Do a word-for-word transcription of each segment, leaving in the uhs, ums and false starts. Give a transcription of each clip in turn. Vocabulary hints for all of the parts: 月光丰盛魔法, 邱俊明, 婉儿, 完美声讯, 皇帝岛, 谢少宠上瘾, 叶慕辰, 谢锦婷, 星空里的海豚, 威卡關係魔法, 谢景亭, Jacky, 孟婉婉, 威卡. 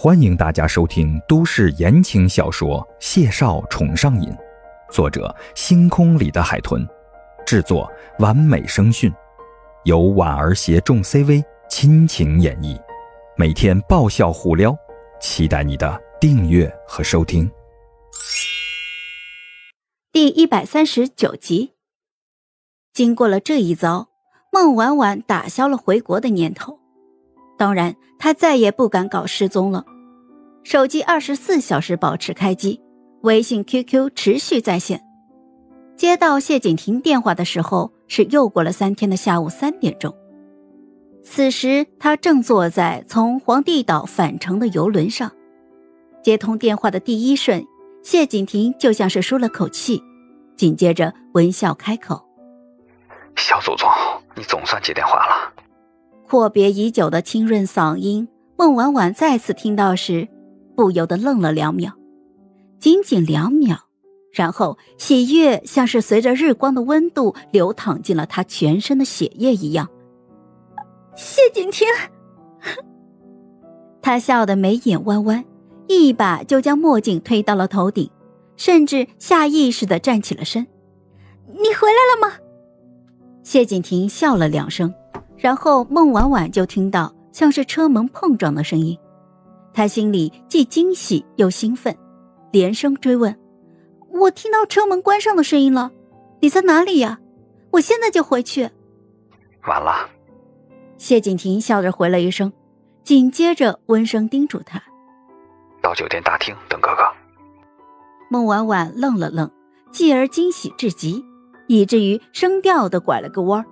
欢迎大家收听都市言情小说《谢少宠上瘾》，作者星空里的海豚，制作完美声讯，由婉儿携众 C V 亲情演绎，每天爆笑互撩，期待你的订阅和收听。第一百三十九集。经过了这一遭，孟婉婉打消了回国的念头，当然他再也不敢搞失踪了。手机二十四小时保持开机，微信 Q Q 持续在线。接到谢景亭电话的时候，是又过了三天的下午三点钟。此时他正坐在从皇帝岛返程的游轮上。接通电话的第一瞬，谢景亭就像是舒了口气，紧接着微笑开口：小祖宗，你总算接电话了。阔别已久的清润嗓音，孟婉婉再次听到时，不由得愣了两秒，仅仅两秒，然后喜悦像是随着日光的温度流淌进了她全身的血液一样。谢景亭，她笑得眉眼弯弯，一把就将墨镜推到了头顶，甚至下意识地站起了身。你回来了吗？谢景亭笑了两声，然后孟婉婉就听到像是车门碰撞的声音，她心里既惊喜又兴奋，连声追问：我听到车门关上的声音了，你在哪里呀？我现在就回去。完了。谢景亭笑着回了一声，紧接着温声叮嘱她：到酒店大厅等哥哥。孟婉婉愣了愣，继而惊喜至极，以至于声调地拐了个弯。啊，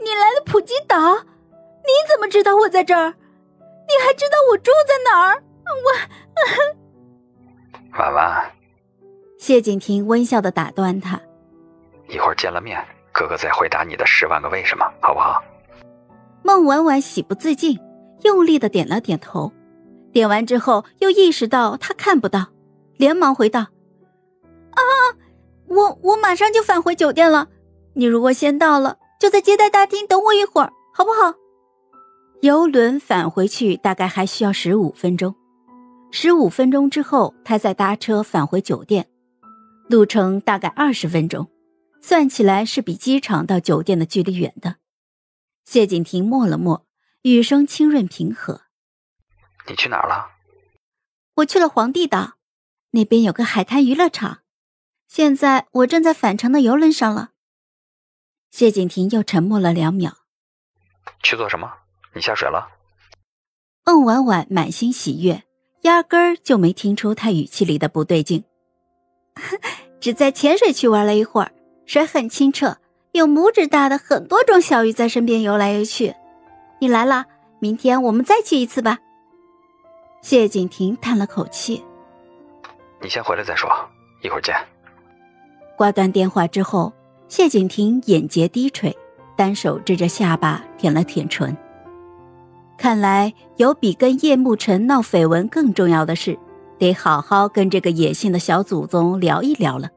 你来了普吉岛？你怎么知道我在这儿？你还知道我住在哪儿？我……婉婉，谢景亭温笑地打断他：一会儿见了面，哥哥再回答你的十万个为什么，好不好？孟婉婉喜不自禁，用力地点了点头，点完之后又意识到他看不到，连忙回道：啊，我我马上就返回酒店了，你如果先到了，就在接待大厅等我一会儿，好不好？游轮返回去大概还需要十五分钟。十五分钟之后，他再搭车返回酒店，路程大概二十分钟，算起来是比机场到酒店的距离远的。谢景亭默了默，语声清润平和：你去哪儿了？我去了皇帝岛，那边有个海滩娱乐场，现在我正在返程的游轮上了。谢景亭又沉默了两秒。去做什么？你下水了？孟婉婉满心喜悦，压根儿就没听出他语气里的不对劲。只在浅水区玩了一会儿，水很清澈，有拇指大的很多种小鱼在身边游来游去。你来了，明天我们再去一次吧。谢景亭叹了口气。你先回来再说，一会儿见。挂断电话之后，谢景亭眼睫低垂，单手支着下巴舔了舔唇。看来有比跟叶慕辰闹绯闻更重要的事，得好好跟这个野性的小祖宗聊一聊了。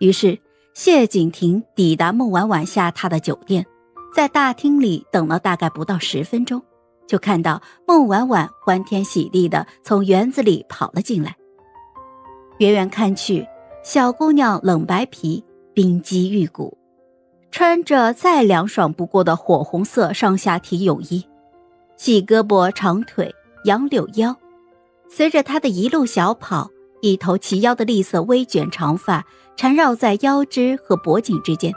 于是谢景亭抵达孟婉婉下榻的酒店，在大厅里等了大概不到十分钟，就看到孟婉婉欢天喜地地从园子里跑了进来。远远看去，小姑娘冷白皮，冰肌玉骨，穿着再凉爽不过的火红色上下体泳衣，细胳膊长腿杨柳腰，随着她的一路小跑，一头齐腰的栗色微卷长发缠绕在腰肢和脖颈之间，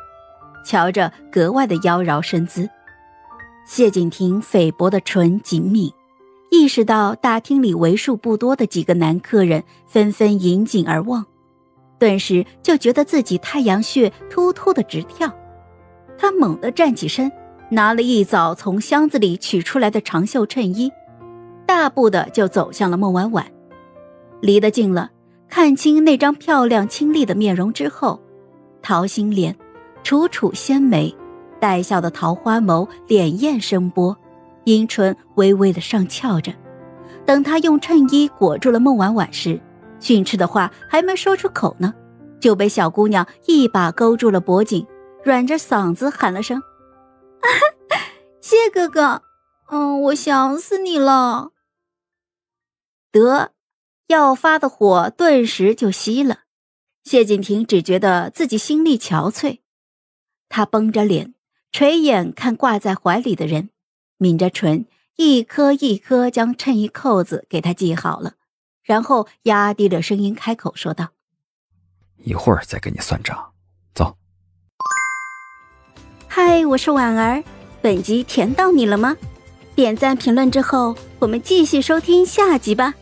瞧着格外的妖娆身姿。谢景亭菲薄的唇紧抿，意识到大厅里为数不多的几个男客人纷纷引颈而望，顿时就觉得自己太阳穴突突的直跳。他猛地站起身，拿了一早从箱子里取出来的长袖衬衣，大步的就走向了孟婉婉。离得近了，看清那张漂亮清丽的面容之后，桃心莲，楚楚纤眉，带笑的桃花眸潋滟生波，樱唇微微的上翘着。等他用衬衣裹住了孟婉婉时，训斥的话还没说出口呢，就被小姑娘一把勾住了脖颈，软着嗓子喊了声：谢哥哥，嗯，我想死你了。得，要发的火顿时就熄了。谢锦婷只觉得自己心力憔悴，她绷着脸，垂眼看挂在怀里的人，抿着唇，一颗一颗将衬衣扣子给他系好了，然后压低了声音开口说道：“一会儿再跟你算账，走。”嗨，我是婉儿，本集甜到你了吗？点赞评论之后，我们继续收听下集吧。